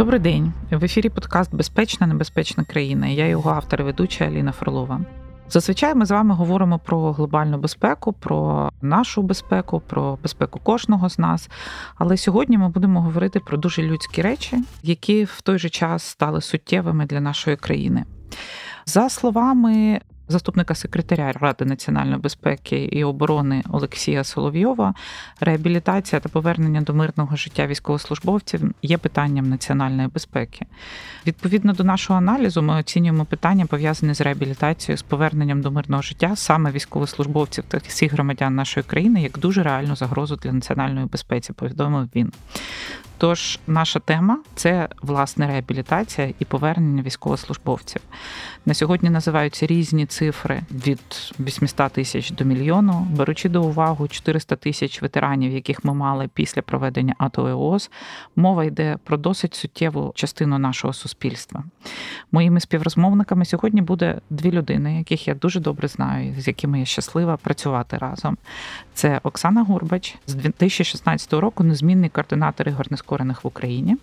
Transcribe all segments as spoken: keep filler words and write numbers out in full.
Добрий день. В ефірі подкаст «Безпечна, небезпечна країна». Я його автор і ведуча Аліна Фролова. Зазвичай ми з вами говоримо про глобальну безпеку, про нашу безпеку, про безпеку кожного з нас. Але сьогодні ми будемо говорити про дуже людські речі, які в той же час стали суттєвими для нашої країни. За словами заступника секретаря Ради національної безпеки і оборони Олексія Соловйова, реабілітація та повернення до мирного життя військовослужбовців є питанням національної безпеки. Відповідно до нашого аналізу, ми оцінюємо питання, пов'язані з реабілітацією, з поверненням до мирного життя саме військовослужбовців та всіх громадян нашої країни, як дуже реальну загрозу для національної безпеки, повідомив він. Тож наша тема – це, власне, реабілітація і повернення військовослужбовців. На сьогодні називаються різні цифри від вісімсот тисяч до мільйону, беручи до уваги чотириста тисяч ветеранів, яких ми мали після проведення АТО і ООС, мова йде про досить суттєву частину нашого суспільства. Моїми співрозмовниками сьогодні буде дві людини, яких я дуже добре знаю, з якими я щаслива працювати разом. Це Оксана Горбач, з дві тисячі шістнадцятого року незмінний координатор Ігор Нескорених в Україні.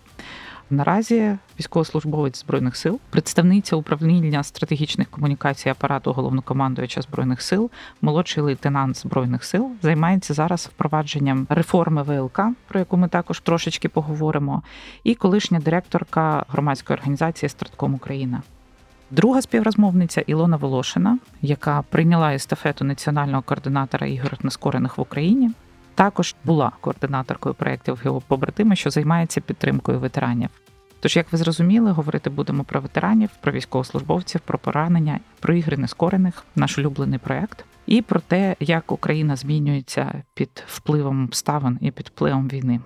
Наразі військовослужбовець Збройних сил, представниця управління стратегічних комунікацій апарату головнокомандувача Збройних сил, молодший лейтенант Збройних сил, займається зараз впровадженням реформи ВЛК, про яку ми також трошечки поговоримо, і колишня директорка громадської організації «Стратком Україна». Друга співрозмовниця Ілона Волошина, яка прийняла естафету національного координатора Ігор Нескорених в Україні, також була координаторкою проєктів «Геопобратими», що займається підтримкою ветеранів. Тож, як ви зрозуміли, говорити будемо про ветеранів, про військовослужбовців, про поранення, про Ігри Нескорених, наш улюблений проєкт, і про те, як Україна змінюється під впливом обставин і під впливом війни.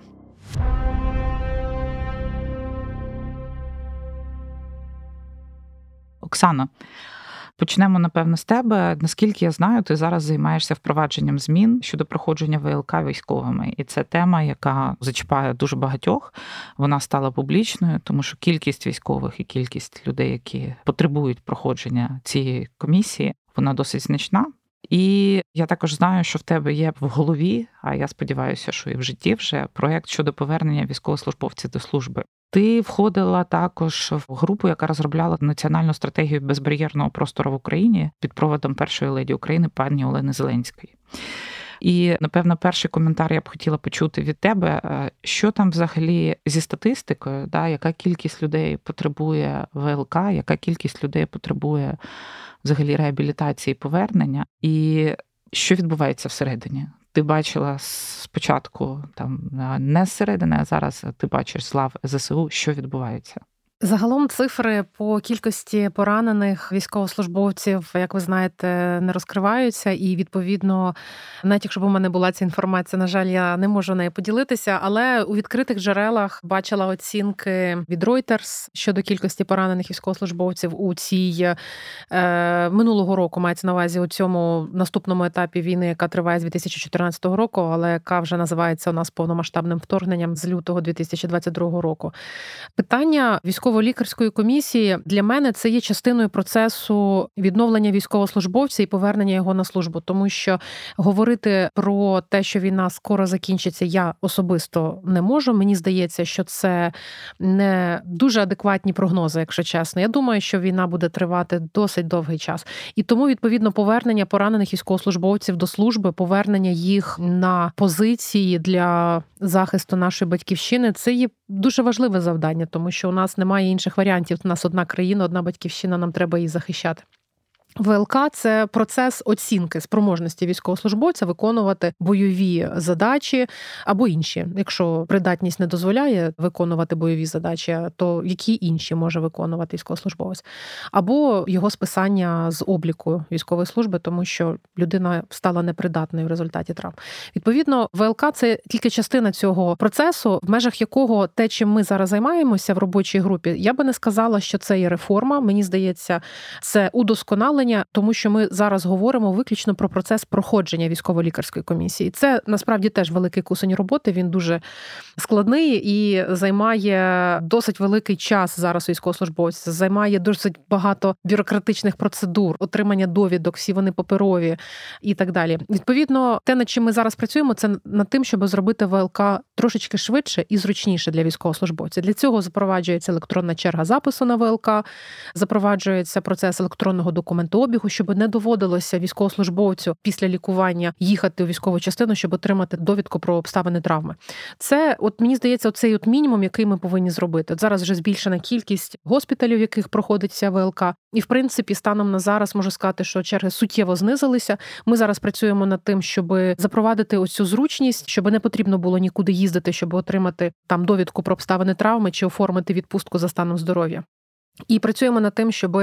Оксана, почнемо, напевно, з тебе. Наскільки я знаю, ти зараз займаєшся впровадженням змін щодо проходження ВЛК військовими. І це тема, яка зачіпає дуже багатьох. Вона стала публічною, тому що кількість військових і кількість людей, які потребують проходження цієї комісії, вона досить значна. І я також знаю, що в тебе є в голові, а я сподіваюся, що і в житті вже, проєкт щодо повернення військовослужбовців до служби. Ти входила також в групу, яка розробляла національну стратегію безбар'єрного простору в Україні під проводом першої леді України пані Олени Зеленської. І, напевно, перший коментар я б хотіла почути від тебе, що там взагалі зі статистикою, да, яка кількість людей потребує ВЛК, яка кількість людей потребує взагалі реабілітації, повернення, і що відбувається всередині? Ти бачила спочатку там не зсередини, а зараз ти бачиш з лав ЗСУ, що відбувається. Загалом цифри по кількості поранених військовослужбовців, як ви знаєте, не розкриваються. І, відповідно, навіть якщо б у мене була ця інформація, на жаль, я не можу нею поділитися. Але у відкритих джерелах бачила оцінки від Reuters щодо кількості поранених військовослужбовців у цій е, минулого року, мається на увазі у цьому наступному етапі війни, яка триває з дві тисячі чотирнадцятого року, але яка вже називається у нас повномасштабним вторгненням з лютого дві тисячі двадцять другого року. Питання військовослужбовців військово-лікарської комісії для мене це є частиною процесу відновлення військовослужбовця і повернення його на службу, тому що говорити про те, що війна скоро закінчиться, я особисто не можу. Мені здається, що це не дуже адекватні прогнози, якщо чесно. Я думаю, що війна буде тривати досить довгий час. І тому, відповідно, повернення поранених військовослужбовців до служби, повернення їх на позиції для захисту нашої батьківщини, це є дуже важливе завдання, тому що у нас немає Має інших варіантів. У нас одна країна, одна батьківщина, нам треба її захищати. ВЛК – це процес оцінки спроможності військовослужбовця виконувати бойові задачі або інші. Якщо придатність не дозволяє виконувати бойові задачі, то які інші може виконувати військовослужбовець? Або його списання з обліку військової служби, тому що людина стала непридатною в результаті травм. Відповідно, ВЛК – це тільки частина цього процесу, в межах якого те, чим ми зараз займаємося в робочій групі, я би не сказала, що це є реформа. Мені здається, це удосконалення населення, тому що ми зараз говоримо виключно про процес проходження військово-лікарської комісії. Це, насправді, теж великий кусень роботи, він дуже складний і займає досить великий час зараз у військовослужбовця, займає досить багато бюрократичних процедур, отримання довідок, всі вони паперові і так далі. Відповідно, те, над чим ми зараз працюємо, це над тим, щоб зробити ВЛК трошечки швидше і зручніше для військовослужбовця. Для цього запроваджується електронна черга запису на ВЛК, запроваджується процес електронного документообігу, щоб не доводилося військовослужбовцю після лікування їхати у військову частину, щоб отримати довідку про обставини травми. Це, от мені здається, оцей от мінімум, який ми повинні зробити. От зараз вже збільшена кількість госпіталів, в яких проходиться ВЛК. І, в принципі, станом на зараз можу сказати, що черги суттєво знизилися. Ми зараз працюємо над тим, щоб запровадити оцю зручність, щоб не потрібно було нікуди їздити, щоб отримати там довідку про обставини травми чи оформити відпустку за станом здоров'я. І працюємо над тим, щоб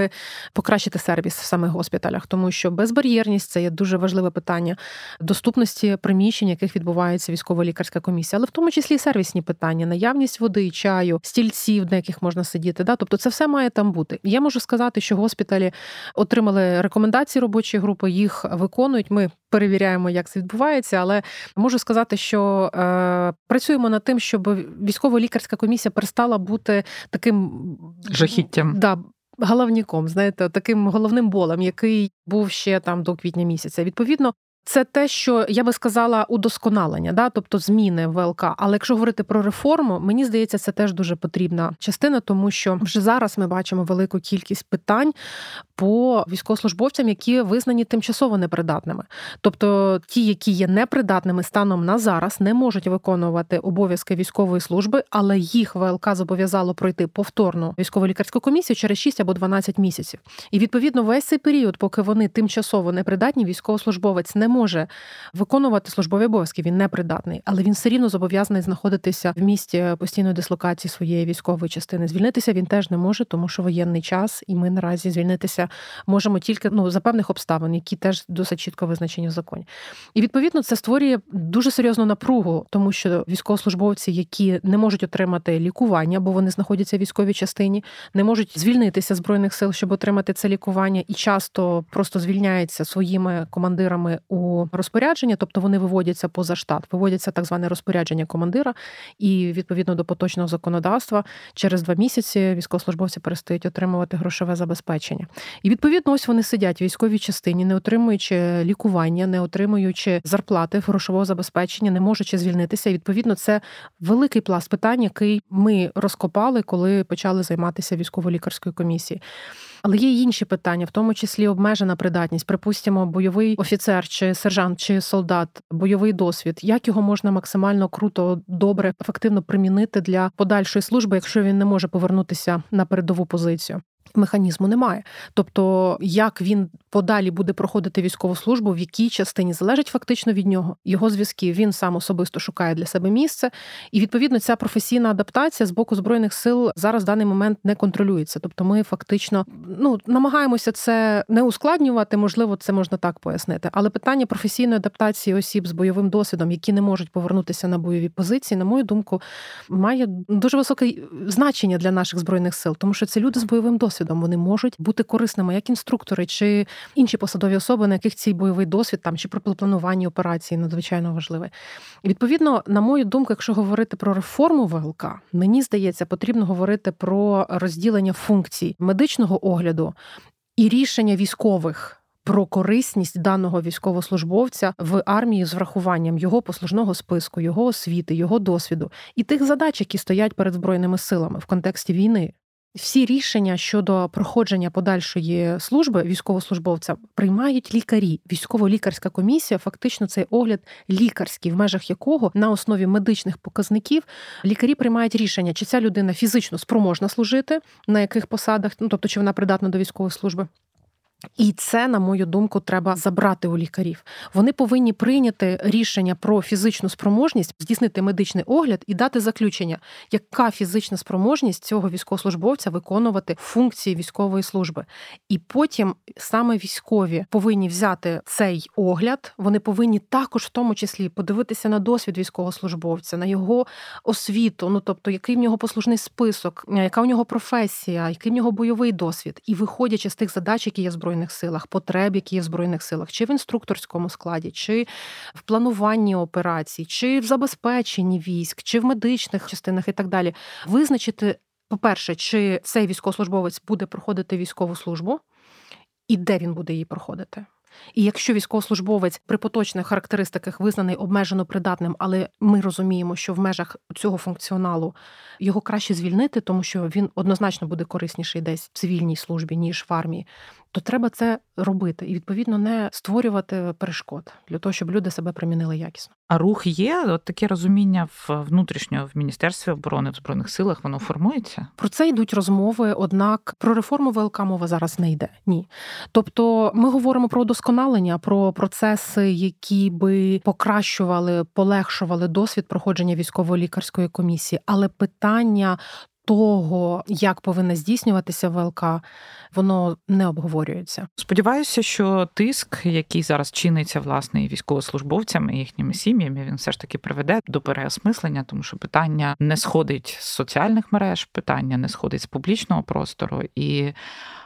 покращити сервіс в самих госпіталях, тому що безбар'єрність – це є дуже важливе питання доступності приміщень, яких відбувається військово-лікарська комісія, але в тому числі і сервісні питання, наявність води, чаю, стільців, на яких можна сидіти. Да? Тобто це все має там бути. Я можу сказати, що госпіталі отримали рекомендації робочої групи, їх виконують, ми перевіряємо, як це відбувається, але можу сказати, що е, працюємо над тим, щоб військово-лікарська комісія перестала бути таким... жахіттям. Да, головняком, знаєте, таким головним болем, який був ще там до квітня місяця. Відповідно, це те, що, я би сказала, удосконалення, да? Тобто зміни в ВЛК. Але якщо говорити про реформу, мені здається, це теж дуже потрібна частина, тому що вже зараз ми бачимо велику кількість питань по військовослужбовцям, які визнані тимчасово непридатними. Тобто ті, які є непридатними станом на зараз, не можуть виконувати обов'язки військової служби, але їх ВЛК зобов'язало пройти повторну військово-лікарську комісію через шість або дванадцять місяців. І, відповідно, весь цей період, поки вони тимчасово непридатні, військовослужбовець не може виконувати службові обов'язки, він непридатний, але він все рівно зобов'язаний знаходитися в місті постійної дислокації своєї військової частини. Звільнитися він теж не може, тому що воєнний час, і ми наразі звільнитися можемо тільки ну, за певних обставин, які теж досить чітко визначені в законі. І, відповідно, це створює дуже серйозну напругу, тому що військовослужбовці, які не можуть отримати лікування, бо вони знаходяться в військовій частині, не можуть звільнитися з Збройних сил, щоб отримати це лікування, і часто просто звільняються своїми командирами у розпорядження, тобто вони виводяться поза штат, виводяться так зване розпорядження командира, і відповідно до поточного законодавства через два місяці військовослужбовці перестають отримувати грошове забезпечення. І відповідно ось вони сидять в військовій частині, не отримуючи лікування, не отримуючи зарплати, грошового забезпечення, не можучи звільнитися. І відповідно це великий пласт питань, який ми розкопали, коли почали займатися військово-лікарською комісією. Але є й інші питання, в тому числі обмежена придатність. Припустимо, бойовий офіцер чи сержант чи солдат, бойовий досвід. Як його можна максимально круто, добре, ефективно примінити для подальшої служби, якщо він не може повернутися на передову позицію? Механізму немає. Тобто, як він подалі буде проходити військову службу, в якій частині залежить фактично від нього, його зв'язків. Він сам особисто шукає для себе місце. І, відповідно, ця професійна адаптація з боку Збройних сил зараз в даний момент не контролюється. Тобто, ми фактично ну, намагаємося це не ускладнювати, можливо, це можна так пояснити. Але питання професійної адаптації осіб з бойовим досвідом, які не можуть повернутися на бойові позиції, на мою думку, має дуже високе значення для наших Збройних сил, тому що це люди з бойовим досвідом. Вони можуть бути корисними як інструктори чи інші посадові особи, на яких цей бойовий досвід там чи при плануванні операції надзвичайно важливий. І, відповідно, на мою думку, якщо говорити про реформу ВЛК, мені здається, потрібно говорити про розділення функцій медичного огляду і рішення військових про корисність даного військовослужбовця в армії з врахуванням його послужного списку, його освіти, його досвіду і тих задач, які стоять перед Збройними силами в контексті війни. Всі рішення щодо проходження подальшої служби військовослужбовця приймають лікарі. Військово-лікарська комісія фактично цей огляд лікарський, в межах якого на основі медичних показників лікарі приймають рішення, чи ця людина фізично спроможна служити, на яких посадах, ну тобто чи вона придатна до військової служби. І це, на мою думку, треба забрати у лікарів. Вони повинні прийняти рішення про фізичну спроможність, здійснити медичний огляд і дати заключення, яка фізична спроможність цього військовослужбовця виконувати функції військової служби. І потім саме військові повинні взяти цей огляд, вони повинні також в тому числі подивитися на досвід військовослужбовця, на його освіту, ну тобто який в нього послужний список, яка у нього професія, який в нього бойовий досвід. І виходячи з тих задач, які є збройні, Збройних силах, потреб, які є в Збройних силах, чи в інструкторському складі, чи в плануванні операцій, чи в забезпеченні військ, чи в медичних частинах і так далі. Визначити, по-перше, чи цей військовослужбовець буде проходити військову службу і де він буде її проходити. І якщо військовослужбовець при поточних характеристиках визнаний обмежено придатним, але ми розуміємо, що в межах цього функціоналу його краще звільнити, тому що він однозначно буде корисніший десь в цивільній службі, ніж в армії, то треба це робити і, відповідно, не створювати перешкод для того, щоб люди себе примінили якісно. А рух є? От таке розуміння внутрішньо в Міністерстві оборони, в Збройних силах, воно формується? Про це йдуть розмови, однак про реформу ВЛК мова зараз не йде. Ні. Тобто ми говоримо про удосконалення, про процеси, які би покращували, полегшували досвід проходження військово-лікарської комісії. Але питання того, як повинна здійснюватися ВЛК, воно не обговорюється. Сподіваюся, що тиск, який зараз чиниться, власне, і військовослужбовцями, і їхніми сім'ями, він все ж таки приведе до переосмислення, тому що питання не сходить з соціальних мереж, питання не сходить з публічного простору, і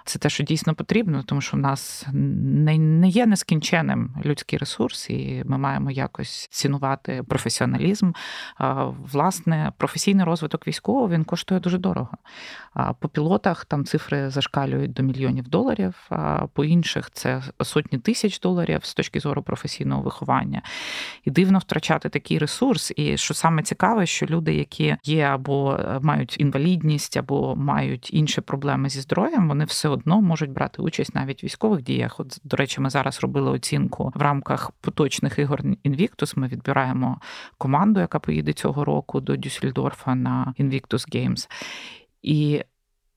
це те, що дійсно потрібно, тому що в нас не, не є нескінченим людський ресурс, і ми маємо якось цінувати професіоналізм. Власне, професійний розвиток військового, він коштує дуже дорого. По пілотах там цифри зашкалюють до мільйонів доларів, а по інших це сотні тисяч доларів з точки зору професійного виховання. І дивно втрачати такий ресурс. І що саме цікаве, що люди, які є або мають інвалідність, або мають інші проблеми зі здоров'ям, вони все одно можуть брати участь навіть в військових діях. От, до речі, ми зараз робили оцінку в рамках поточних ігор Invictus. Ми відбираємо команду, яка поїде цього року до Дюссельдорфа на Invictus Games. І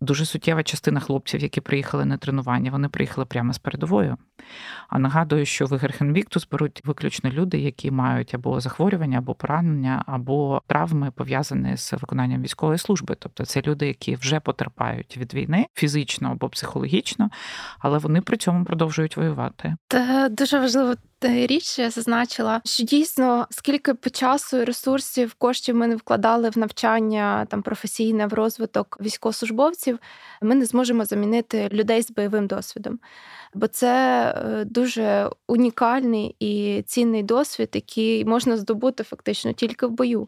дуже суттєва частина хлопців, які приїхали на тренування, вони приїхали прямо з передовою. А нагадую, що в іграх Invictus беруть виключно люди, які мають або захворювання, або поранення, або травми, пов'язані з виконанням військової служби. Тобто це люди, які вже потерпають від війни фізично або психологічно, але вони при цьому продовжують воювати. Це дуже важливо. Річ я зазначила, що дійсно, скільки б часу, ресурсів, коштів ми не вкладали в навчання там професійне, в розвиток військовослужбовців, ми не зможемо замінити людей з бойовим досвідом. Бо це дуже унікальний і цінний досвід, який можна здобути фактично тільки в бою.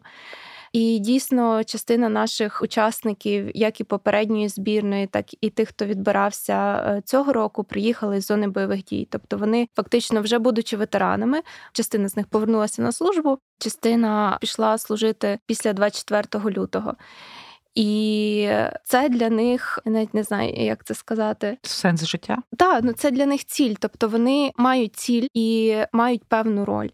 І дійсно частина наших учасників, як і попередньої збірної, так і тих, хто відбирався цього року, приїхали з зони бойових дій. Тобто вони фактично вже будучи ветеранами, частина з них повернулася на службу, частина пішла служити після двадцять четвертого лютого. І це для них, я навіть не знаю, як це сказати. Сенс життя? Так, ну це для них ціль. Тобто вони мають ціль і мають певну роль.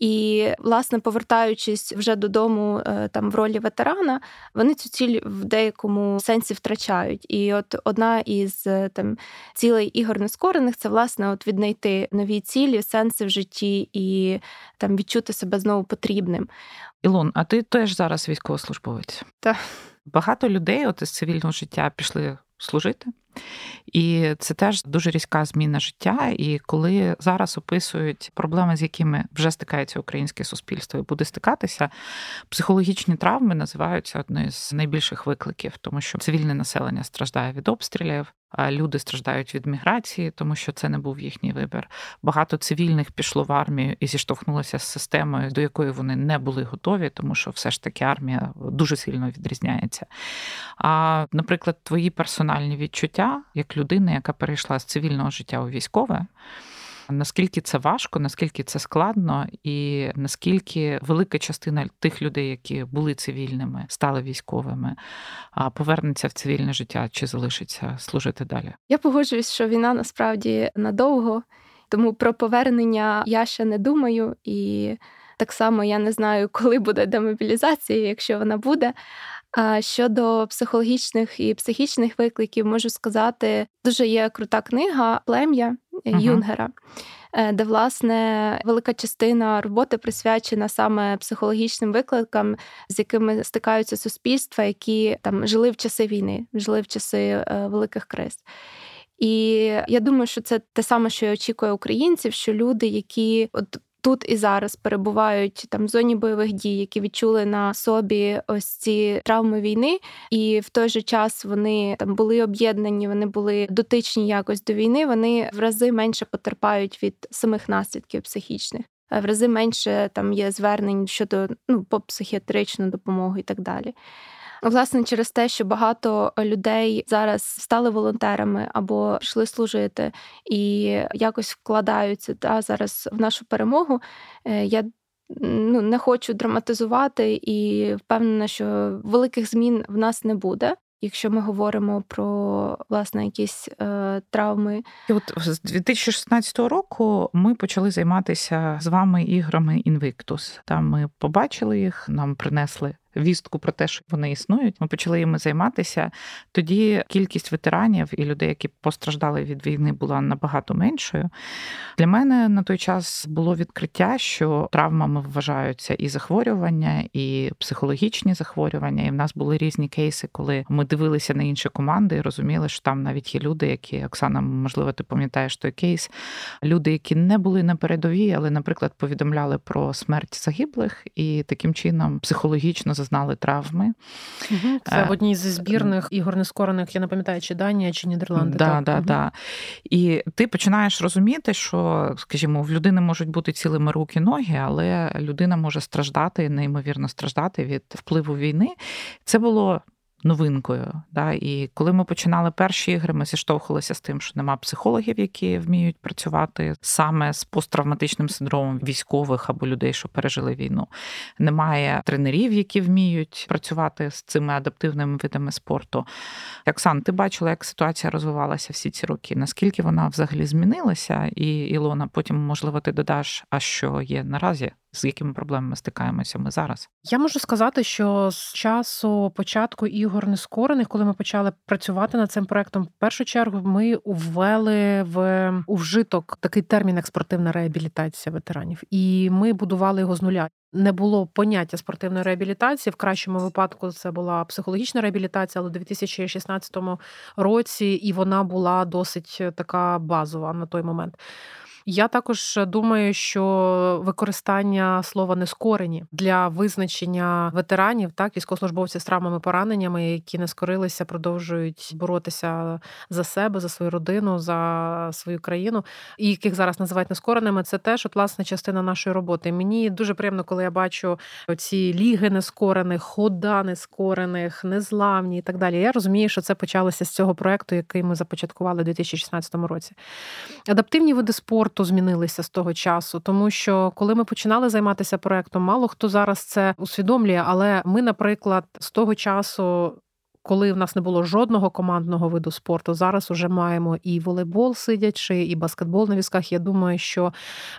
І, власне, повертаючись вже додому там в ролі ветерана, вони цю ціль в деякому сенсі втрачають. І от одна із там цілей Ігор Нескорених – це, власне, от віднайти нові цілі, сенси в житті і там відчути себе знову потрібним. Ілон, а ти теж зараз військовослужбовець? Так. Багато людей от із цивільного життя пішли служити, і це теж дуже різка зміна життя, і коли зараз описують проблеми, з якими вже стикається українське суспільство і буде стикатися, психологічні травми називаються однією з найбільших викликів, тому що цивільне населення страждає від обстрілів, люди страждають від міграції, тому що це не був їхній вибір. Багато цивільних пішло в армію і зіштовхнулося з системою, до якої вони не були готові, тому що все ж таки армія дуже сильно відрізняється. А, наприклад, твої персональні відчуття, як людини, яка перейшла з цивільного життя у військове, наскільки це важко, наскільки це складно і наскільки велика частина тих людей, які були цивільними, стали військовими, повернеться в цивільне життя чи залишиться служити далі? Я погоджуюсь, що війна насправді надовго, тому про повернення я ще не думаю і так само я не знаю, коли буде демобілізація, якщо вона буде. Щодо психологічних і психічних викликів, можу сказати, дуже є крута книга «Плем'я Юнгера», де, власне, велика частина роботи присвячена саме психологічним викликам, з якими стикаються суспільства, які там жили в часи війни, жили в часи великих криз. І я думаю, що це те саме, що я очікую українців, що люди, які от тут і зараз перебувають там в зоні бойових дій, які відчули на собі ось ці травми війни, і в той же час вони там були об'єднані, вони були дотичні якось до війни, вони в рази менше потерпають від самих наслідків психічних. В рази менше там є звернень щодо ну, по психіатричну допомогу і так далі. Власне, через те, що багато людей зараз стали волонтерами або пішли служити і якось вкладаються та, зараз в нашу перемогу, я ну, не хочу драматизувати і впевнена, що великих змін в нас не буде. Якщо ми говоримо про, власне, якісь е, травми. І от з дві тисячі шістнадцятого року ми почали займатися з вами іграми Invictus. Там ми побачили їх, нам принесли вістку про те, що вони існують. Ми почали їми займатися. Тоді кількість ветеранів і людей, які постраждали від війни, була набагато меншою. Для мене на той час було відкриття, що травмами вважаються і захворювання, і психологічні захворювання. І в нас були різні кейси, коли ми дивилися на інші команди і розуміли, що там навіть є люди, які, Оксана, можливо, ти пам'ятаєш той кейс, люди, які не були на передовій, але, наприклад, повідомляли про смерть загиблих і таким чином психологічно зазвичай знали травми. Це в одній зі збірних Ігор Нескорених, я не пам'ятаю, чи Данія, чи Нідерланди. Да, так, да, угу. да. І ти починаєш розуміти, що, скажімо, в людини можуть бути цілими руки, ноги, але людина може страждати, неймовірно страждати від впливу війни. Це було новинкою. Да? І коли ми починали перші ігри, ми зіштовхувалися з тим, що нема психологів, які вміють працювати саме з посттравматичним синдромом військових або людей, що пережили війну. Немає тренерів, які вміють працювати з цими адаптивними видами спорту. Оксан, ти бачила, як ситуація розвивалася всі ці роки? Наскільки вона взагалі змінилася? І, Ілона, потім, можливо, ти додаш, а що є наразі? З якими проблемами стикаємося ми зараз? Я можу сказати, що з часу початку Ігор Нескорених, коли ми почали працювати над цим проектом, в першу чергу ми ввели в у вжиток такий термін як спортивна реабілітація ветеранів. І ми будували його з нуля. Не було поняття спортивної реабілітації. В кращому випадку це була психологічна реабілітація, але у дві тисячі шістнадцятому році і вона була досить така базова на той момент. Я також думаю, що використання слова «нескорені» для визначення ветеранів, так, військовослужбовців з травмами, пораненнями, які не скорилися, продовжують боротися за себе, за свою родину, за свою країну, і яких зараз називають нескореними, це теж, от, власне, частина нашої роботи. Мені дуже приємно, коли я бачу ці ліги нескорених, хода нескорених, незламні і так далі. Я розумію, що це почалося з цього проекту, який ми започаткували у дві тисячі шістнадцятому році. Адаптивні види спорту то змінилися з того часу, тому що коли ми починали займатися проектом, мало хто зараз це усвідомлює, але ми, наприклад, з того часу, коли в нас не було жодного командного виду спорту, зараз уже маємо і волейбол сидячи, і баскетбол на візках. Я думаю, що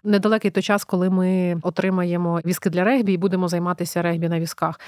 недалекий той час, коли ми отримаємо візки для регбі і будемо займатися регбі на візках.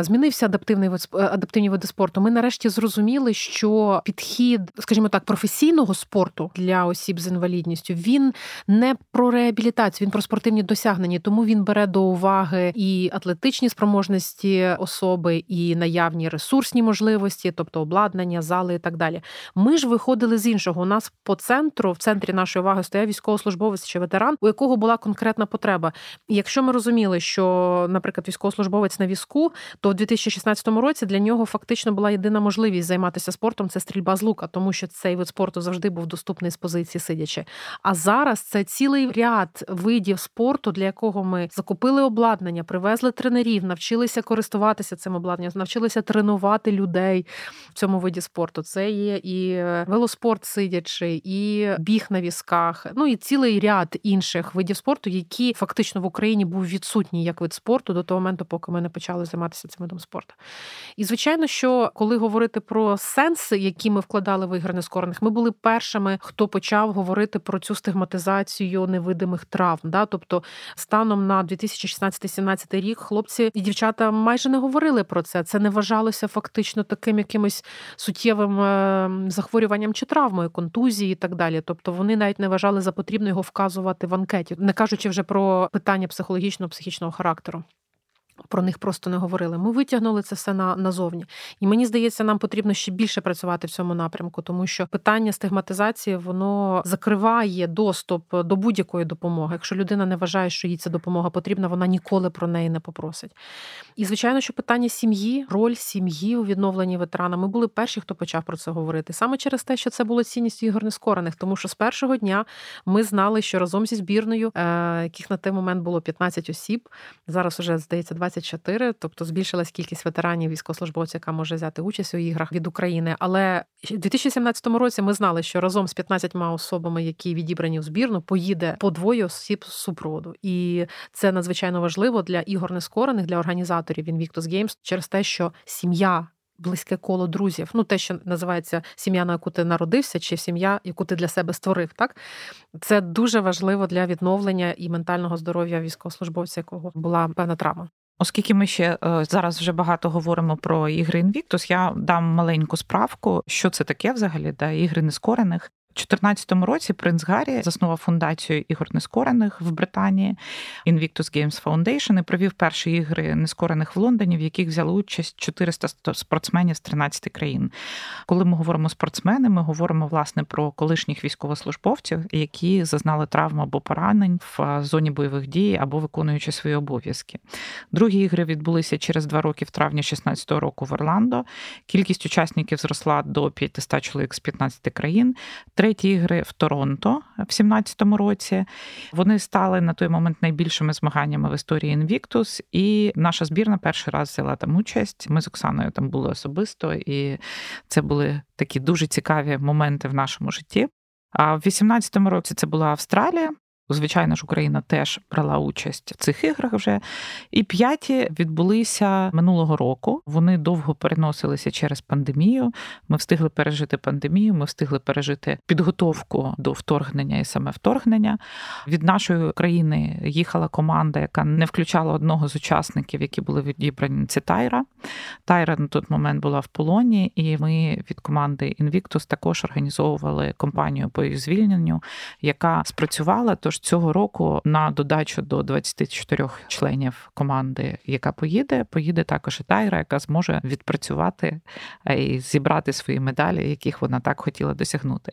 Змінився адаптивний вид, адаптивні види спорту. Ми нарешті зрозуміли, що підхід, скажімо так, професійного спорту для осіб з інвалідністю, він не про реабілітацію, він про спортивні досягнення, тому він бере до уваги і атлетичні спроможності особи, і наявні ресурсні можливості, можливості, тобто обладнання, зали і так далі. Ми ж виходили з іншого. У нас по центру, в центрі нашої уваги стояв військовослужбовець чи ветеран, у якого була конкретна потреба. І якщо ми розуміли, що, наприклад, військовослужбовець на візку, то в дві тисячі шістнадцятому році для нього фактично була єдина можливість займатися спортом – це стрільба з лука, тому що цей вид спорту завжди був доступний з позиції сидячи. А зараз це цілий ряд видів спорту, для якого ми закупили обладнання, привезли тренерів, навчилися користуватися цим обладнанням, навчилися тренувати людей. людей в цьому виді спорту. Це є і велоспорт сидячи, і біг на візках, ну і цілий ряд інших видів спорту, які фактично в Україні був відсутній як вид спорту до того моменту, поки ми не почали займатися цим видом спорту. І, звичайно, що коли говорити про сенси, які ми вкладали в ігри нескорених, ми були першими, хто почав говорити про цю стигматизацію невидимих травм. Да? Тобто, станом на дві тисячі шістнадцятий-сімнадцятий рік хлопці і дівчата майже не говорили про це. Це не вважалося фактично таким якимось суттєвим захворюванням чи травмою, контузії і так далі. Тобто вони навіть не вважали за потрібно його вказувати в анкеті, не кажучи вже про питання психологічного, психічного характеру. про них просто не говорили. Ми витягнули це все на, назовні. І мені здається, нам потрібно ще більше працювати в цьому напрямку, тому що питання стигматизації, воно закриває доступ до будь-якої допомоги. Якщо людина не вважає, що їй ця допомога потрібна, вона ніколи про неї не попросить. І, звичайно, що питання сім'ї, роль сім'ї у відновленні ветерана. Ми були перші, хто почав про це говорити. Саме через те, що це було цінністю Ігор Нескорених, тому що з першого дня ми знали, що разом зі збірною, яких на той момент було п'ятнадцять осіб, зараз уже, здається, двадцять чотири, тобто збільшилась кількість ветеранів, військовослужбовців, яка може взяти участь у іграх від України. Але в дві тисячі сімнадцятому році ми знали, що разом з п'ятнадцятьма особами, які відібрані в збірну, поїде по двоє осіб з супроводу. І це надзвичайно важливо для Ігор Нескорених, для організаторів Invictus Games, через те, що сім'я, близьке коло друзів, ну те, що називається сім'я, на яку ти народився, чи сім'я, яку ти для себе створив, так? Це дуже важливо для відновлення і ментального здоров'я військовослужбовця, якого була певна травма. Оскільки ми ще зараз вже багато говоримо про ігри Invictus, я дам маленьку справку, що це таке взагалі, да, ігри Нескорених. У дві тисячі чотирнадцятому році принц Гаррі заснував фундацію Ігор Нескорених в Британії, Invictus Games Foundation, і провів перші ігри Нескорених в Лондоні, в яких взяли участь чотириста спортсменів з тринадцяти країн. Коли ми говоримо спортсмени, ми говоримо, власне, про колишніх військовослужбовців, які зазнали травм або поранень в зоні бойових дій, або виконуючи свої обов'язки. Другі ігри відбулися через два роки в травні дві тисячі шістнадцятого року в Орландо. Кількість учасників зросла до п'ятсот чоловік з п'ятнадцяти країн. Треті ігри в Торонто в дві тисячі сімнадцятому році. Вони стали на той момент найбільшими змаганнями в історії Invictus, і наша збірна перший раз взяла там участь. Ми з Оксаною там були особисто, і це були такі дуже цікаві моменти в нашому житті. А в дві тисячі вісімнадцятому році це була Австралія. Звичайно ж, Україна теж брала участь в цих іграх вже. І п'яті відбулися минулого року. Вони довго переносилися через пандемію. Ми встигли пережити пандемію, ми встигли пережити підготовку до вторгнення і саме вторгнення. Від нашої країни їхала команда, яка не включала одного з учасників, які були відібрані. Це Тайра. Тайра на той момент була в полоні, і ми від команди Invictus також організовували кампанію по її звільненню, яка спрацювала. Тож цього року на додачу до двадцяти чотирьох членів команди, яка поїде, поїде також і Тайра, яка зможе відпрацювати і зібрати свої медалі, яких вона так хотіла досягнути.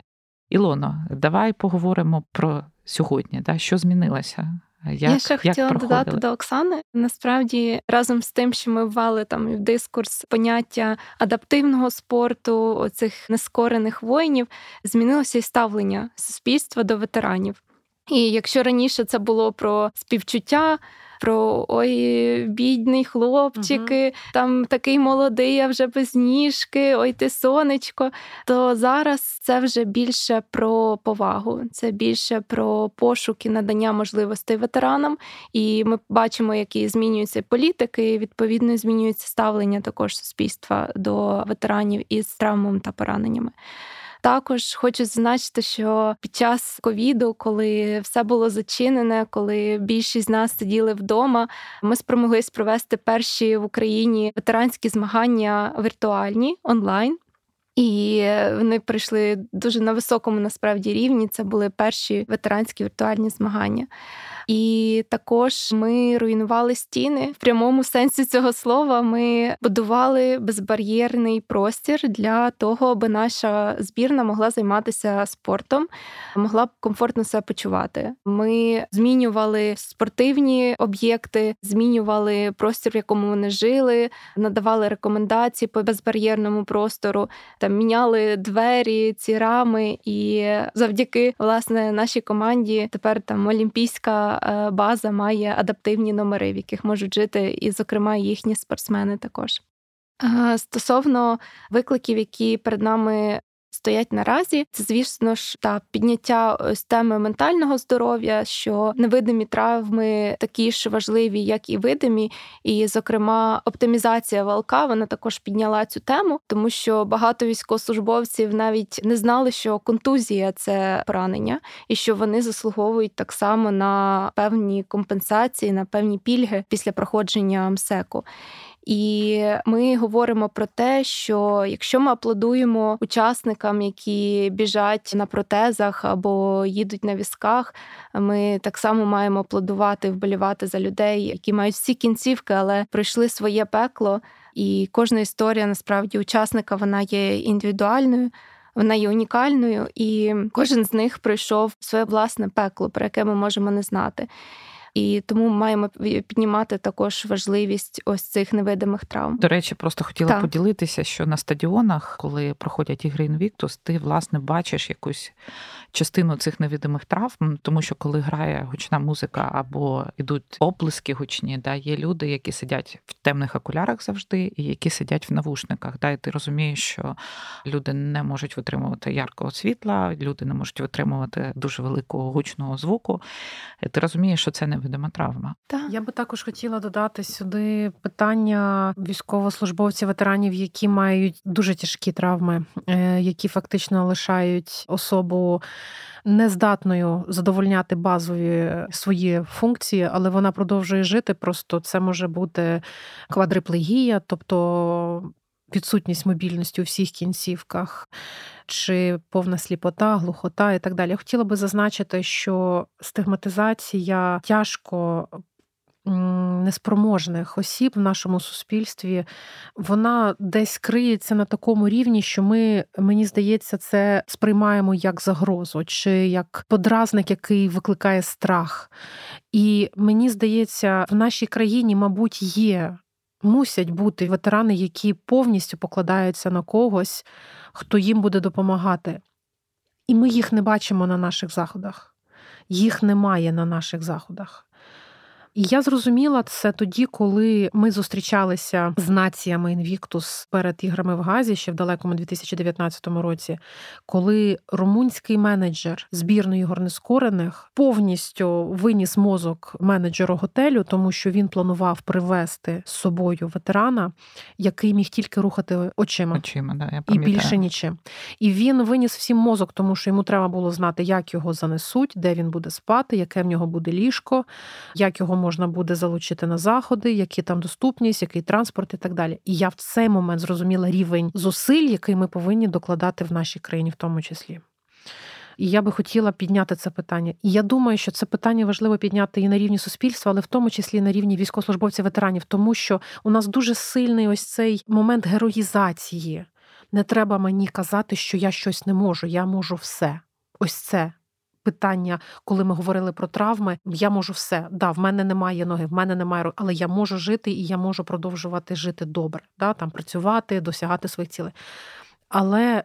Ілоно, давай поговоримо про сьогодні, да, що змінилося. Як, Я ще хотіла додати до Оксани. Насправді, разом з тим, що ми ввали там в дискурс поняття адаптивного спорту, оцих нескорених воїнів, змінилося і ставлення суспільства до ветеранів. І якщо раніше це було про співчуття, про «ой, бідний хлопчики, угу. там такий молодий, а вже без ніжки, ой ти сонечко», то зараз це вже більше про повагу, це більше про пошуки надання можливостей ветеранам. І ми бачимо, які змінюються політики, і відповідно змінюється ставлення також суспільства до ветеранів із травмами та пораненнями. Також хочу зазначити, що під час ковіду, коли все було зачинене, коли більшість з нас сиділи вдома, ми спромоглись провести перші в Україні ветеранські змагання віртуальні, онлайн. І вони прийшли дуже на високому, насправді, рівні. Це були перші ветеранські віртуальні змагання. І також ми руйнували стіни. В прямому сенсі цього слова ми будували безбар'єрний простір для того, аби наша збірна могла займатися спортом, могла б комфортно себе почувати. Ми змінювали спортивні об'єкти, змінювали простір, в якому вони жили, надавали рекомендації по безбар'єрному простору, там міняли двері, ці рами, і завдяки, власне, нашій команді тепер там олімпійська база має адаптивні номери, в яких можуть жити, і, зокрема, їхні спортсмени також. Стосовно викликів, які перед нами стоять наразі, це, звісно ж, та підняття з теми ментального здоров'я, що невидимі травми такі ж важливі, як і видимі, і, зокрема, оптимізація ВЛК, вона також підняла цю тему, тому що багато військовослужбовців навіть не знали, що контузія – це поранення, і що вони заслуговують так само на певні компенсації, на певні пільги після проходження МСЕКу. І ми говоримо про те, що якщо ми аплодуємо учасникам, які біжать на протезах або їдуть на візках, ми так само маємо аплодувати, вболівати за людей, які мають всі кінцівки, але пройшли своє пекло. І кожна історія, насправді, учасника, вона є індивідуальною, вона є унікальною, і кожен з них пройшов своє власне пекло, про яке ми можемо не знати. І тому маємо піднімати також важливість ось цих невидимих травм. До речі, просто хотіла так. поділитися, що на стадіонах, коли проходять ігри Invictus, ти, власне, бачиш якусь частину цих невидимих травм, тому що коли грає гучна музика або йдуть оплески гучні, да, є люди, які сидять в темних окулярах завжди і які сидять в навушниках. Да, і ти розумієш, що люди не можуть витримувати яркого світла, люди не можуть витримувати дуже великого гучного звуку. Ти розумієш, що це не видима травма. Я би також хотіла додати сюди питання військовослужбовців, ветеранів, які мають дуже тяжкі травми, які фактично лишають особу нездатною задовольняти базові свої функції, але вона продовжує жити. Просто це може бути квадриплегія, тобто відсутність мобільності у всіх кінцівках, чи повна сліпота, глухота і так далі. Я хотіла би зазначити, що стигматизація тяжко неспроможних осіб в нашому суспільстві, вона десь криється на такому рівні, що ми, мені здається, це сприймаємо як загрозу, чи як подразник, який викликає страх. І мені здається, в нашій країні, мабуть, є мусять бути ветерани, які повністю покладаються на когось, хто їм буде допомагати. І ми їх не бачимо на наших заходах. Їх немає на наших заходах. І я зрозуміла це тоді, коли ми зустрічалися з націями Invictus перед іграми в Газі, ще в далекому дві тисячі дев'ятнадцятому році, коли румунський менеджер збірної Ігор Нескорених повністю виніс мозок менеджеру готелю, тому що він планував привезти з собою ветерана, який міг тільки рухати очима. Очима, да, я пам'ятаю. І більше нічим. І він виніс всім мозок, тому що йому треба було знати, як його занесуть, де він буде спати, яке в нього буде ліжко, як його можна буде залучити на заходи, які там доступність, який транспорт і так далі. І я в цей момент зрозуміла рівень зусиль, який ми повинні докладати в нашій країні в тому числі. І я би хотіла підняти це питання. І я думаю, що це питання важливо підняти і на рівні суспільства, але в тому числі і на рівні військовослужбовців-ветеранів, тому що у нас дуже сильний ось цей момент героїзації. Не треба мені казати, що я щось не можу, я можу все. Ось це питання, коли ми говорили про травми, я можу все. Да, в мене немає ноги, в мене немає руки, але я можу жити і я можу продовжувати жити добре, да, там працювати, досягати своїх цілей. Але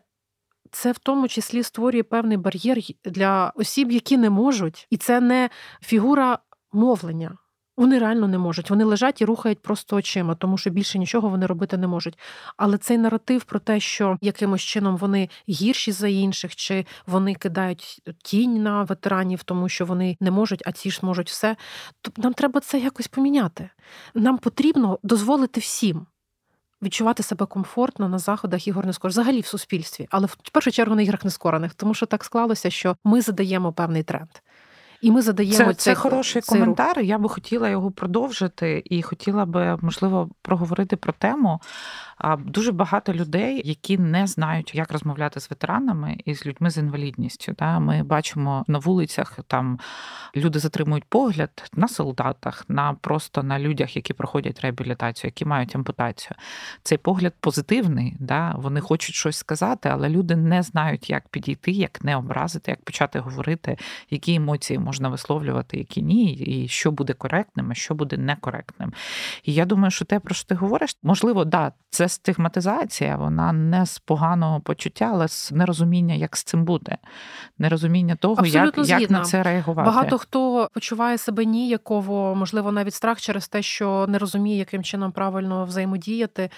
це в тому числі створює певний бар'єр для осіб, які не можуть. І це не фігура мовлення. Вони реально не можуть. Вони лежать і рухають просто очима, тому що більше нічого вони робити не можуть. Але цей наратив про те, що якимось чином вони гірші за інших, чи вони кидають тінь на ветеранів, тому що вони не можуть, а ці ж можуть все. Тобто нам треба це якось поміняти. Нам потрібно дозволити всім відчувати себе комфортно на заходах ігор нескорених, взагалі в суспільстві, але в першу чергу на іграх нескорених, тому що так склалося, що ми задаємо певний тренд. І ми задаємо це, цей, це хороший цей коментар. Рух. Я би хотіла його продовжити і хотіла би, можливо, проговорити про тему. Дуже багато людей, які не знають, як розмовляти з ветеранами і з людьми з інвалідністю. Ми бачимо на вулицях, там люди затримують погляд на солдатах, на просто на людях, які проходять реабілітацію, які мають ампутацію. Цей погляд позитивний, вони хочуть щось сказати, але люди не знають, як підійти, як не образити, як почати говорити, які емоції можна висловлювати, які ні, і що буде коректним, а що буде некоректним. І я думаю, що те, про що ти говориш, можливо, да, це стигматизація, вона не з поганого почуття, але з нерозуміння, як з цим бути. Нерозуміння того, як, як на це реагувати. Багато хто почуває себе ніяково, можливо, навіть страх через те, що не розуміє, яким чином правильно взаємодіяти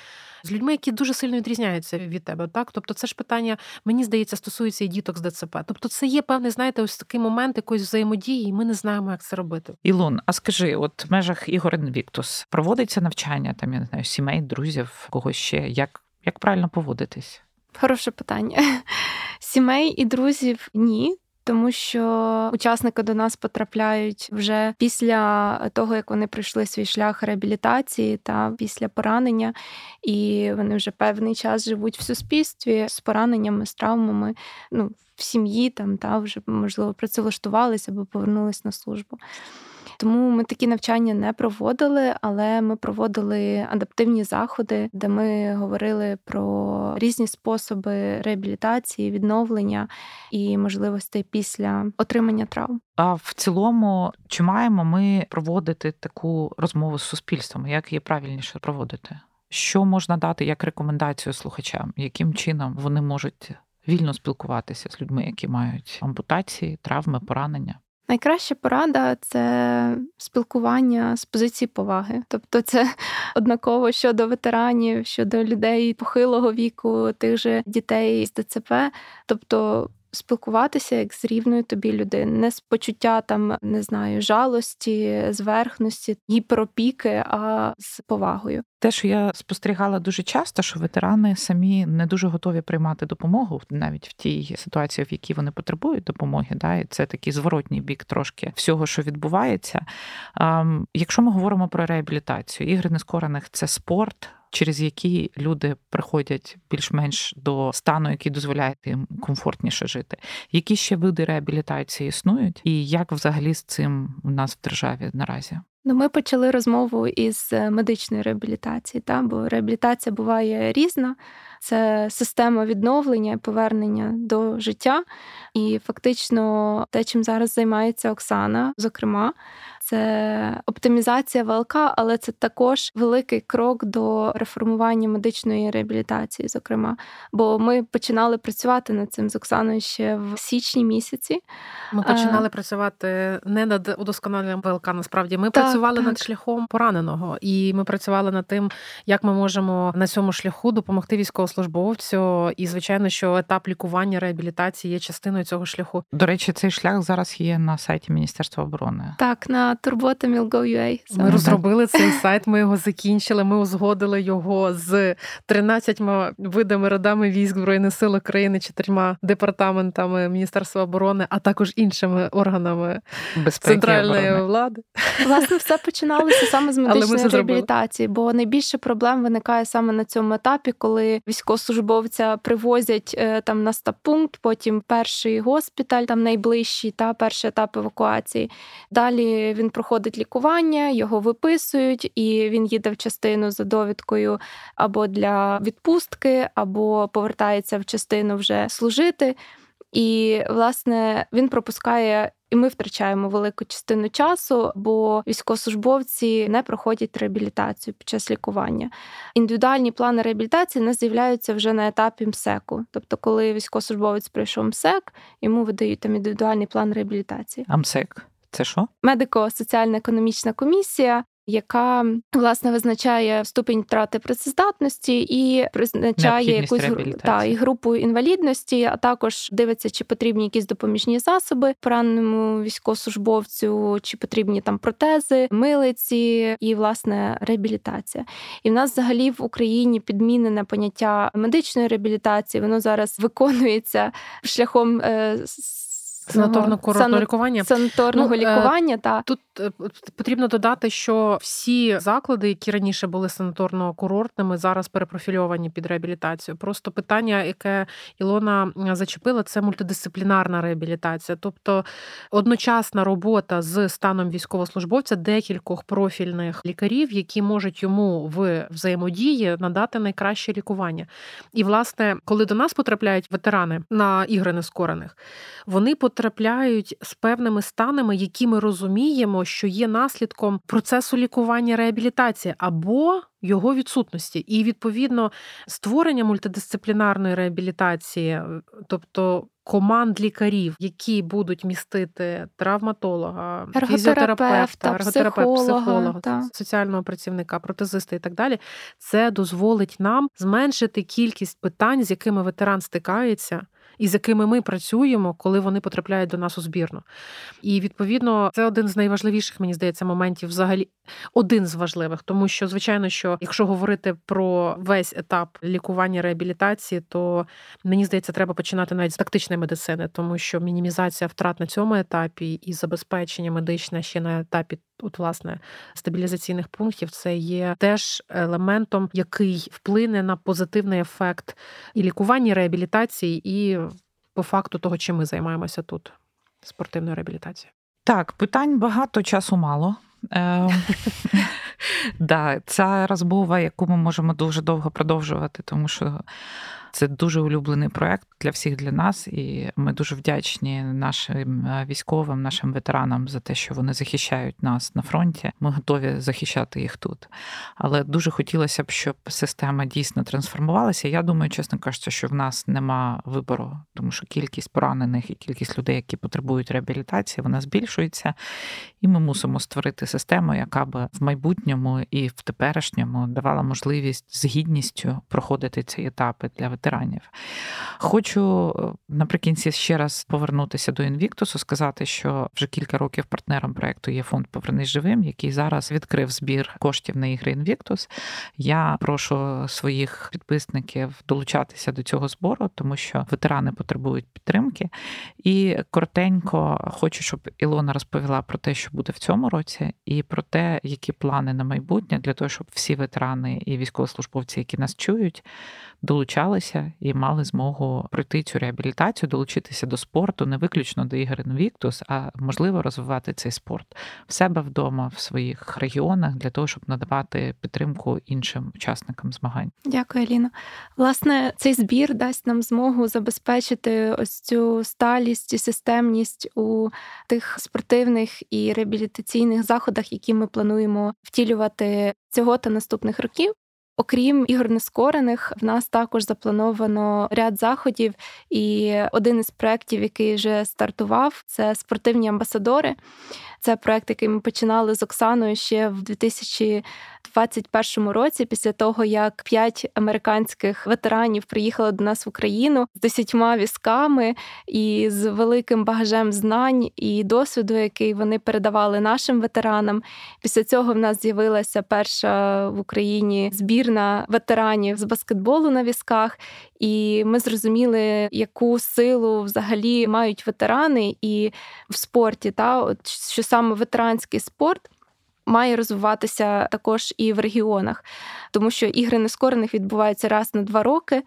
з людьми, які дуже сильно відрізняються від тебе. Так? Тобто це ж питання, мені здається, стосується і діток з ДЦП. Тобто це є певний, знаєте, ось такий момент якоїсь взаємодії, і ми не знаємо, як це робити. Ілон, а скажи, от в межах ігор Invictus проводиться навчання, там, я не знаю, сімей, друзів, когось ще, як, як правильно поводитись? Хороше питання. Сімей і друзів – ні. тому що учасники до нас потрапляють вже після того, як вони пройшли свій шлях реабілітації та після поранення, і вони вже певний час живуть в суспільстві з пораненнями, з травмами, ну, в сім'ї там, та вже, можливо, працевлаштувалися або повернулись на службу. Тому ми такі навчання не проводили, але ми проводили адаптивні заходи, де ми говорили про різні способи реабілітації, відновлення і можливостей після отримання травм. А в цілому, чи маємо ми проводити таку розмову з суспільством? Як її правильніше проводити? Що можна дати як рекомендацію слухачам? Яким чином вони можуть вільно спілкуватися з людьми, які мають ампутації, травми, поранення? Найкраща порада – це спілкування з позиції поваги. Тобто це однаково щодо ветеранів, щодо людей похилого віку, тих же дітей з ДЦП. Тобто спілкуватися як з рівною тобі людиною. Не з почуття, там, не знаю, жалості, зверхності, гіперопіки, а з повагою. Те, що я спостерігала дуже часто, що ветерани самі не дуже готові приймати допомогу, навіть в тій ситуації, в якій вони потребують допомоги, да, і це такий зворотній бік трошки всього, що відбувається. Ем, якщо ми говоримо про реабілітацію, Ігри Нескорених – це спорт, через які люди приходять більш-менш до стану, який дозволяє їм комфортніше жити. Які ще види реабілітації існують? І як взагалі з цим у нас в державі наразі? Ну, ми почали розмову із медичної реабілітації, та? Бо реабілітація буває різна. Це система відновлення і повернення до життя. І фактично те, чим зараз займається Оксана, зокрема, це оптимізація ВЛК, але це також великий крок до реформування медичної реабілітації, зокрема. Бо ми починали працювати над цим з Оксаною ще в січні місяці. Ми починали працювати не над удосконаленням ВЛК, насправді. Ми так, працювали так. над шляхом пораненого. І ми працювали над тим, як ми можемо на цьому шляху допомогти військовослужбовцю. І, звичайно, що етап лікування, реабілітації є частиною цього шляху. До речі, цей шлях зараз є на сайті Міністерства оборони. Так, на турбота крапка мілго крапка ю а. Ми розробили цей сайт, ми його закінчили, ми узгодили його з тринадцятьма видами, родами військ Збройних сил України, чотирма департаментами Міністерства оборони, а також іншими органами безпеки, центральної оборони. Влади. Власне, все починалося саме з медичної реабілітації, бо найбільше проблем виникає саме на цьому етапі, коли військовослужбовця привозять там на стаб-пункт, потім перший госпіталь, там найближчий, та перший етап евакуації. Далі він проходить лікування, його виписують, і він їде в частину за довідкою або для відпустки, або повертається в частину вже служити. І, власне, він пропускає... І ми втрачаємо велику частину часу, бо військовослужбовці не проходять реабілітацію під час лікування. Індивідуальні плани реабілітації у нас з'являються вже на етапі МСЕКу. Тобто, коли військовослужбовець пройшов МСЕК, йому видають там індивідуальний план реабілітації. А МСЕК – це що? Медико-соціально-економічна комісія, яка, власне, визначає ступінь втрати працездатності і призначає якусь та, і групу інвалідності, а також дивиться, чи потрібні якісь допоміжні засоби пораненому військовослужбовцю, чи потрібні там протези, милиці і, власне, реабілітація. І в нас взагалі в Україні підмінене поняття медичної реабілітації, воно зараз виконується шляхом е- санаторно-курортного лікування. Санаторного ну, лікування, так. Тут потрібно додати, що всі заклади, які раніше були санаторно-курортними, зараз перепрофільовані під реабілітацію. Просто питання, яке Ілона зачепила, це мультидисциплінарна реабілітація. Тобто одночасна робота з станом військовослужбовця декількох профільних лікарів, які можуть йому в взаємодії надати найкраще лікування. І, власне, коли до нас потрапляють ветерани на Ігри Нескорених, вони потрапляють потрапляють з певними станами, які ми розуміємо, що є наслідком процесу лікування реабілітації або його відсутності. І, відповідно, створення мультидисциплінарної реабілітації, тобто команд лікарів, які будуть містити травматолога, фізіотерапевта, ерготерапевта, психолога, та. соціального працівника, протезиста і так далі, це дозволить нам зменшити кількість питань, з якими ветеран стикається, і з якими ми працюємо, коли вони потрапляють до нас у збірну. І, відповідно, це один з найважливіших, мені здається, моментів взагалі. Один з важливих, тому що, звичайно, що якщо говорити про весь етап лікування, реабілітації, то, мені здається, треба починати навіть з тактичної медицини, тому що мінімізація втрат на цьому етапі і забезпечення медичне ще на етапі, от, власне, стабілізаційних пунктів, це є теж елементом, який вплине на позитивний ефект і лікування, і реабілітації, і по факту того, чим ми займаємося тут, спортивною реабілітацією. Так, питань багато, часу мало. Да, ця розмова, яку ми можемо дуже довго продовжувати, тому що це дуже улюблений проєкт для всіх, для нас, і ми дуже вдячні нашим військовим, нашим ветеранам за те, що вони захищають нас на фронті. Ми готові захищати їх тут. Але дуже хотілося б, щоб система дійсно трансформувалася. Я думаю, чесно кажучи, що в нас нема вибору, тому що кількість поранених і кількість людей, які потребують реабілітації, вона збільшується, і ми мусимо створити систему, яка би в майбутньому і в теперішньому давала можливість з гідністю проходити ці етапи для ветеранів. Хочу наприкінці ще раз повернутися до Інвіктусу, сказати, що вже кілька років партнером проєкту є фонд «Поверни живим», який зараз відкрив збір коштів на ігри Інвіктус. Я прошу своїх підписників долучатися до цього збору, тому що ветерани потребують підтримки. І коротенько хочу, щоб Ілона розповіла про те, що буде в цьому році, і про те, які плани на майбутнє, для того, щоб всі ветерани і військовослужбовці, які нас чують, долучалися і мали змогу пройти цю реабілітацію, долучитися до спорту, не виключно до ігор Invictus, а, можливо, розвивати цей спорт в себе вдома, в своїх регіонах, для того, щоб надавати підтримку іншим учасникам змагань. Дякую, Аліна. Власне, цей збір дасть нам змогу забезпечити ось цю сталість і системність у тих спортивних і реабілітаційних заходах, які ми плануємо втілювати цього та наступних років. Окрім ігор Нескорених, в нас також заплановано ряд заходів, і один із проєктів, який вже стартував, це спортивні амбасадори. Це проєкт, який ми починали з Оксаною ще в дві тисячі двадцять першому році, після того, як п'ять американських ветеранів приїхали до нас в Україну з десятьма візками і з великим багажем знань і досвіду, який вони передавали нашим ветеранам. Після цього в нас з'явилася перша в Україні збірна ветеранів з баскетболу на візках, і ми зрозуміли, яку силу взагалі мають ветерани і в спорті, та от що саме ветеранський спорт має розвиватися також і в регіонах, тому що ігри Нескорених відбуваються раз на два роки,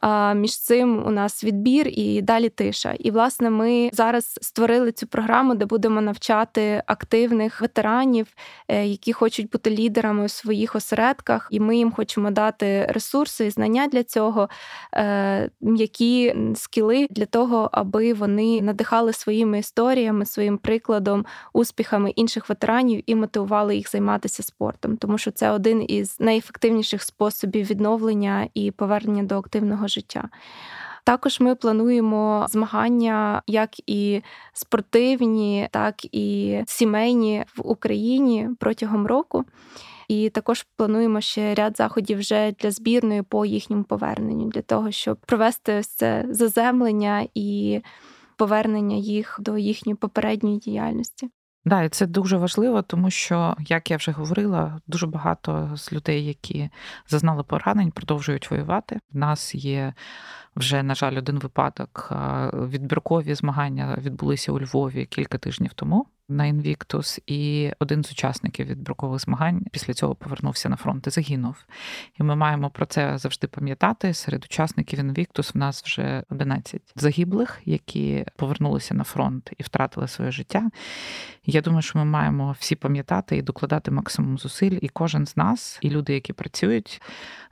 а між цим у нас відбір і далі тиша. І, власне, ми зараз створили цю програму, де будемо навчати активних ветеранів, які хочуть бути лідерами у своїх осередках, і ми їм хочемо дати ресурси і знання для цього, м'які скіли для того, аби вони надихали своїми історіями, своїм прикладом, успіхами інших ветеранів і мотивували їх займатися спортом, тому що це один із найефективніших способів відновлення і повернення до активного життя. Також ми плануємо змагання, як і спортивні, так і сімейні в Україні протягом року. І також плануємо ще ряд заходів вже для збірної по їхньому поверненню, для того, щоб провести ось це заземлення і повернення їх до їхньої попередньої діяльності. Да, і це дуже важливо, тому що, як я вже говорила, дуже багато з людей, які зазнали поранень, продовжують воювати. В нас є вже, на жаль, один випадок. Відбіркові змагання відбулися у Львові кілька тижнів тому на Invictus, і один з учасників відбіркових змагань після цього повернувся на фронт і загинув. І ми маємо про це завжди пам'ятати. Серед учасників Invictus в нас вже одинадцять загиблих, які повернулися на фронт і втратили своє життя. Я думаю, що ми маємо всі пам'ятати і докладати максимум зусиль, і кожен з нас, і люди, які працюють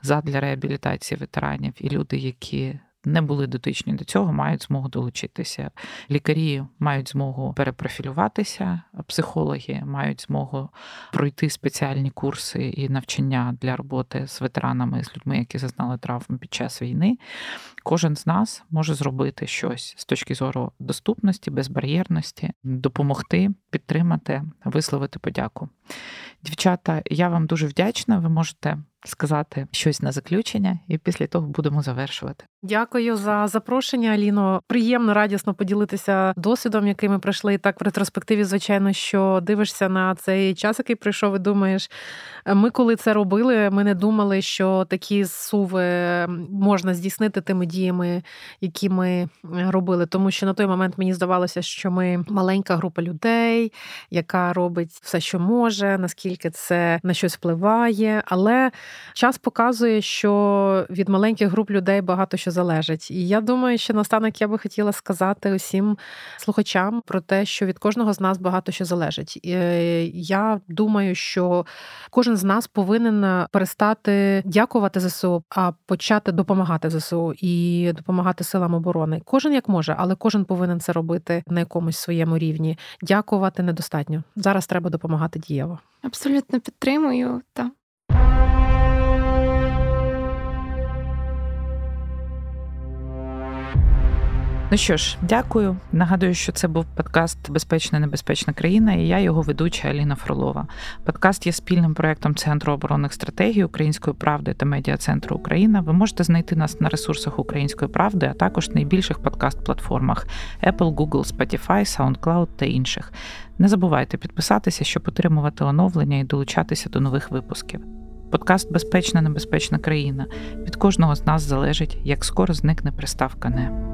задля реабілітації ветеранів, і люди, які не були дотичні до цього, мають змогу долучитися. Лікарі мають змогу перепрофілюватися, психологи мають змогу пройти спеціальні курси і навчання для роботи з ветеранами, з людьми, які зазнали травм під час війни. Кожен з нас може зробити щось з точки зору доступності, безбар'єрності, допомогти, підтримати, висловити подяку. Дівчата, я вам дуже вдячна. Ви можете сказати щось на заключення, і після того будемо завершувати. Дякую за запрошення, Аліно. Приємно, радісно поділитися досвідом, який ми пройшли. І так, в ретроспективі, звичайно, що дивишся на цей час, який прийшов, і думаєш, ми коли це робили, ми не думали, що такі зсуви можна здійснити тими діями, які ми робили. Тому що на той момент мені здавалося, що ми маленька група людей, яка робить все, що може, наскільки це на щось впливає. Але час показує, що від маленьких груп людей багато що залежить. І я думаю, що наостанок я би хотіла сказати усім слухачам про те, що від кожного з нас багато що залежить. І я думаю, що кожен з нас повинен перестати дякувати ЗСУ, а почати допомагати ЗСУ і допомагати силам оборони. Кожен як може, але кожен повинен це робити на якомусь своєму рівні. Дякувати недостатньо. Зараз треба допомагати дієво. Абсолютно підтримую, так. Ну що ж, дякую. Нагадую, що це був подкаст «Безпечна, небезпечна країна» і я його ведуча Аліна Фролова. Подкаст є спільним проєктом Центру оборонних стратегій Української правди та Медіа-центру Україна. Ви можете знайти нас на ресурсах Української правди, а також на найбільших подкаст-платформах Apple, Google, Spotify, SoundCloud та інших. Не забувайте підписатися, щоб отримувати оновлення і долучатися до нових випусків. Подкаст «Безпечна, небезпечна країна». Від кожного з нас залежить, як скоро зникне приставка «не».